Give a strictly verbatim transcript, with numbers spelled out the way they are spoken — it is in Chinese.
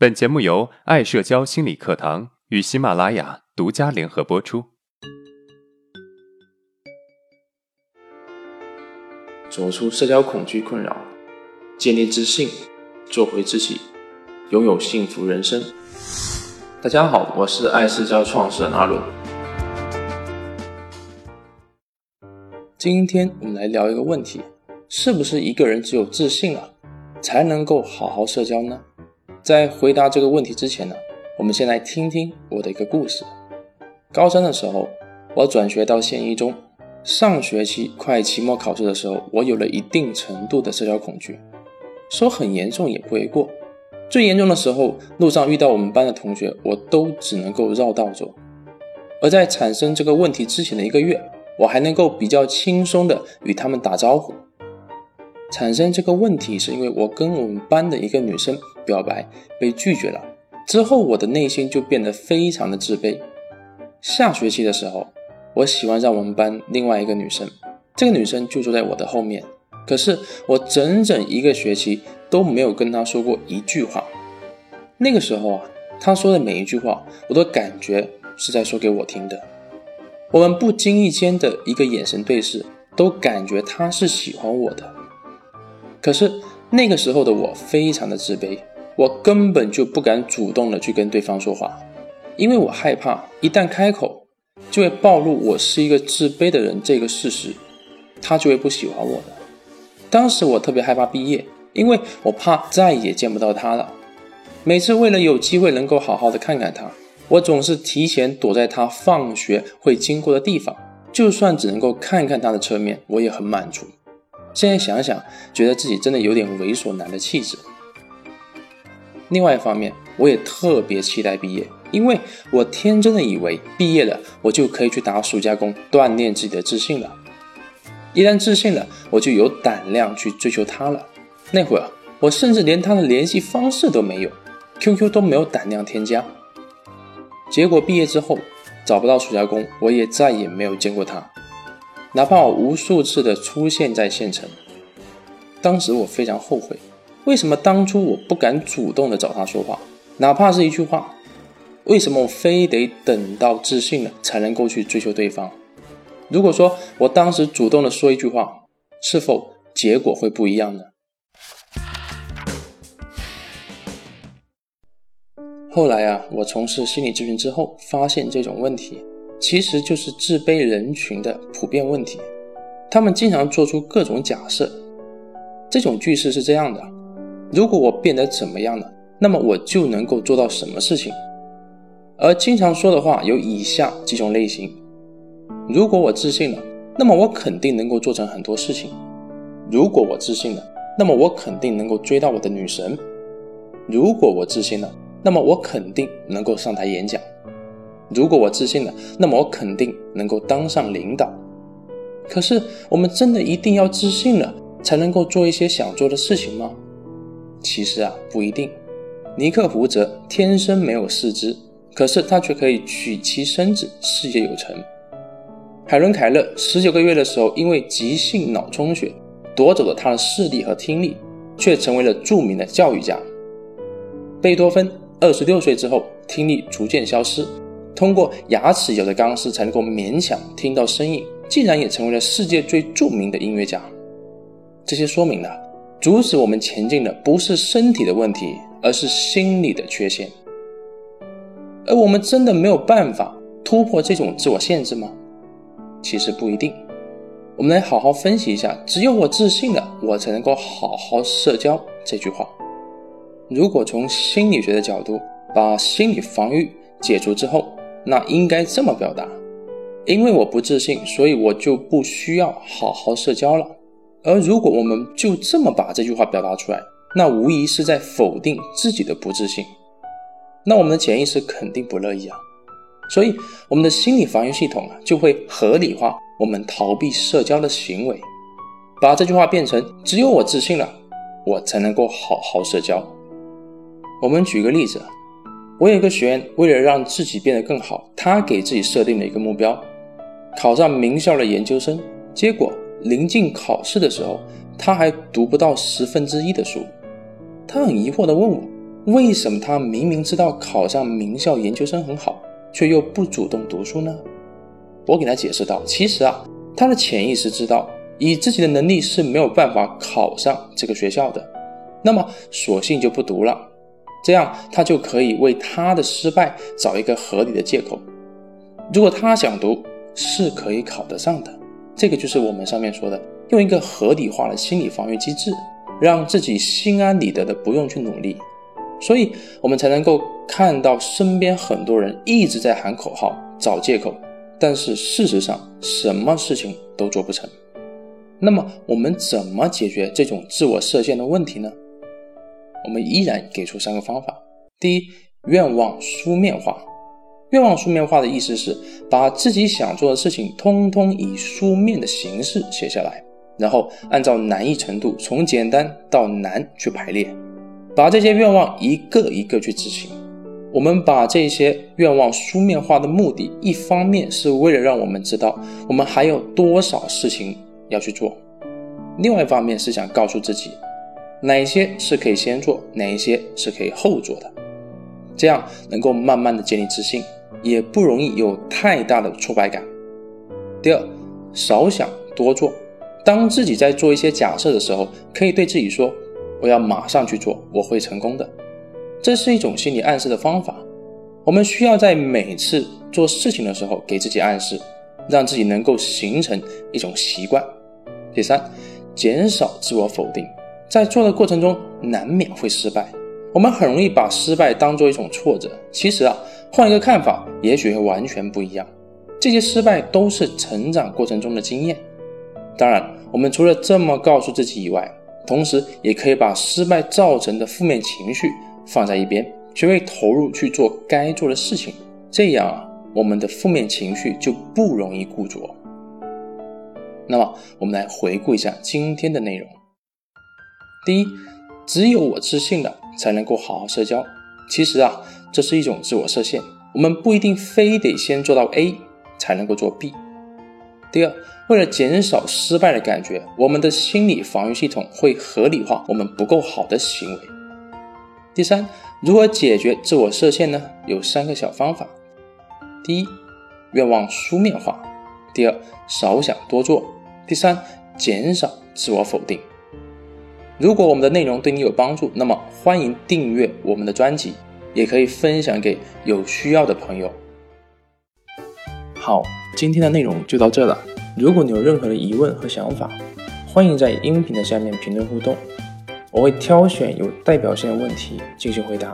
本节目由爱社交心理课堂与喜马拉雅独家联合播出。走出社交恐惧困扰，建立自信，做回自己，拥有幸福人生。大家好，我是爱社交创始人阿伦。今天我们来聊一个问题，是不是一个人只有自信了，才能够好好社交呢？在回答这个问题之前呢，我们先来听听我的一个故事。高三的时候，我转学到县一中，上学期快期末考试的时候，我有了一定程度的社交恐惧，说很严重也不为过。最严重的时候，路上遇到我们班的同学，我都只能够绕道走。而在产生这个问题之前的一个月，我还能够比较轻松的与他们打招呼。产生这个问题是因为我跟我们班的一个女生表白被拒绝了，之后我的内心就变得非常的自卑。下学期的时候，我喜欢上我们班另外一个女生，这个女生就坐在我的后面，可是我整整一个学期都没有跟她说过一句话。那个时候啊，她说的每一句话，我都感觉是在说给我听的。我们不经意间的一个眼神对视，都感觉她是喜欢我的。可是那个时候的我非常的自卑，我根本就不敢主动的去跟对方说话，因为我害怕一旦开口就会暴露我是一个自卑的人这个事实，他就会不喜欢我的。当时我特别害怕毕业，因为我怕再也见不到他了。每次为了有机会能够好好的看看他，我总是提前躲在他放学会经过的地方，就算只能够看看他的侧面，我也很满足。现在想想，觉得自己真的有点猥琐男的气质。另外一方面，我也特别期待毕业，因为我天真的以为毕业了我就可以去打暑假工，锻炼自己的自信了。一旦自信了，我就有胆量去追求他了。那会儿我甚至连他的联系方式都没有， Q Q 都没有胆量添加。结果毕业之后找不到暑假工，我也再也没有见过他，哪怕我无数次的出现在县城。当时我非常后悔，为什么当初我不敢主动的找他说话，哪怕是一句话？为什么我非得等到自信了才能够去追求对方？如果说我当时主动的说一句话，是否结果会不一样呢？后来啊，我从事心理咨询之后，发现这种问题其实就是自卑人群的普遍问题，他们经常做出各种假设。这种句式是这样的：如果我变得怎么样了，那么我就能够做到什么事情。而经常说的话有以下几种类型：如果我自信了，那么我肯定能够做成很多事情；如果我自信了，那么我肯定能够追到我的女神；如果我自信了，那么我肯定能够上台演讲；如果我自信了，那么我肯定能够当上领导。可是我们真的一定要自信了才能够做一些想做的事情吗？其实啊，不一定。尼克胡哲天生没有四肢，可是他却可以娶妻生子，事业有成。海伦凯勒十九个月的时候，因为急性脑充血夺走了他的视力和听力，却成为了著名的教育家。贝多芬二十六岁之后，听力逐渐消失，通过牙齿咬着钢丝才能够勉强听到声音，竟然也成为了世界最著名的音乐家。这些说明了，阻止我们前进的不是身体的问题，而是心理的缺陷。而我们真的没有办法突破这种自我限制吗？其实不一定。我们来好好分析一下，只有我自信了，我才能够好好社交这句话。如果从心理学的角度，把心理防御解除之后，那应该这么表达：因为我不自信，所以我就不需要好好社交了。而如果我们就这么把这句话表达出来，那无疑是在否定自己的不自信，那我们的潜意识肯定不乐意啊。所以我们的心理防御系统啊，就会合理化我们逃避社交的行为，把这句话变成只有我自信了，我才能够好好社交。我们举个例子，我有一个学员，为了让自己变得更好，他给自己设定了一个目标，考上名校的研究生。结果临近考试的时候，他还读不到十分之一的书。他很疑惑地问我，为什么他明明知道考上名校研究生很好，却又不主动读书呢？我给他解释道，其实啊，他的潜意识知道以自己的能力是没有办法考上这个学校的，那么索性就不读了，这样他就可以为他的失败找一个合理的借口。如果他想读，是可以考得上的。这个就是我们上面说的，用一个合理化的心理防御机制，让自己心安理得的不用去努力。所以我们才能够看到身边很多人一直在喊口号找借口，但是事实上什么事情都做不成。那么我们怎么解决这种自我设限的问题呢？我们依然给出三个方法。第一，愿望书面化。愿望书面化的意思是把自己想做的事情通通以书面的形式写下来，然后按照难易程度从简单到难去排列，把这些愿望一个一个去执行。我们把这些愿望书面化的目的，一方面是为了让我们知道我们还有多少事情要去做，另外一方面是想告诉自己哪一些是可以先做，哪一些是可以后做的，这样能够慢慢的建立自信，也不容易有太大的挫败感。第二，少想多做。当自己在做一些假设的时候，可以对自己说，我要马上去做，我会成功的。这是一种心理暗示的方法。我们需要在每次做事情的时候给自己暗示，让自己能够形成一种习惯。第三，减少自我否定。在做的过程中难免会失败，我们很容易把失败当作一种挫折。其实啊，换一个看法也许会完全不一样。这些失败都是成长过程中的经验。当然，我们除了这么告诉自己以外，同时也可以把失败造成的负面情绪放在一边，学会投入去做该做的事情，这样啊，我们的负面情绪就不容易固着。那么我们来回顾一下今天的内容。第一，只有我自信了才能够好好社交。其实啊，这是一种自我设限，我们不一定非得先做到 A 才能够做 B。第二，为了减少失败的感觉，我们的心理防御系统会合理化我们不够好的行为。第三，如何解决自我设限呢？有三个小方法。第一，愿望书面化。第二，少想多做。第三，减少自我否定。如果我们的内容对你有帮助，那么欢迎订阅我们的专辑，也可以分享给有需要的朋友。好，今天的内容就到这了。如果你有任何的疑问和想法，欢迎在音频的下面评论互动，我会挑选有代表性的问题进行回答。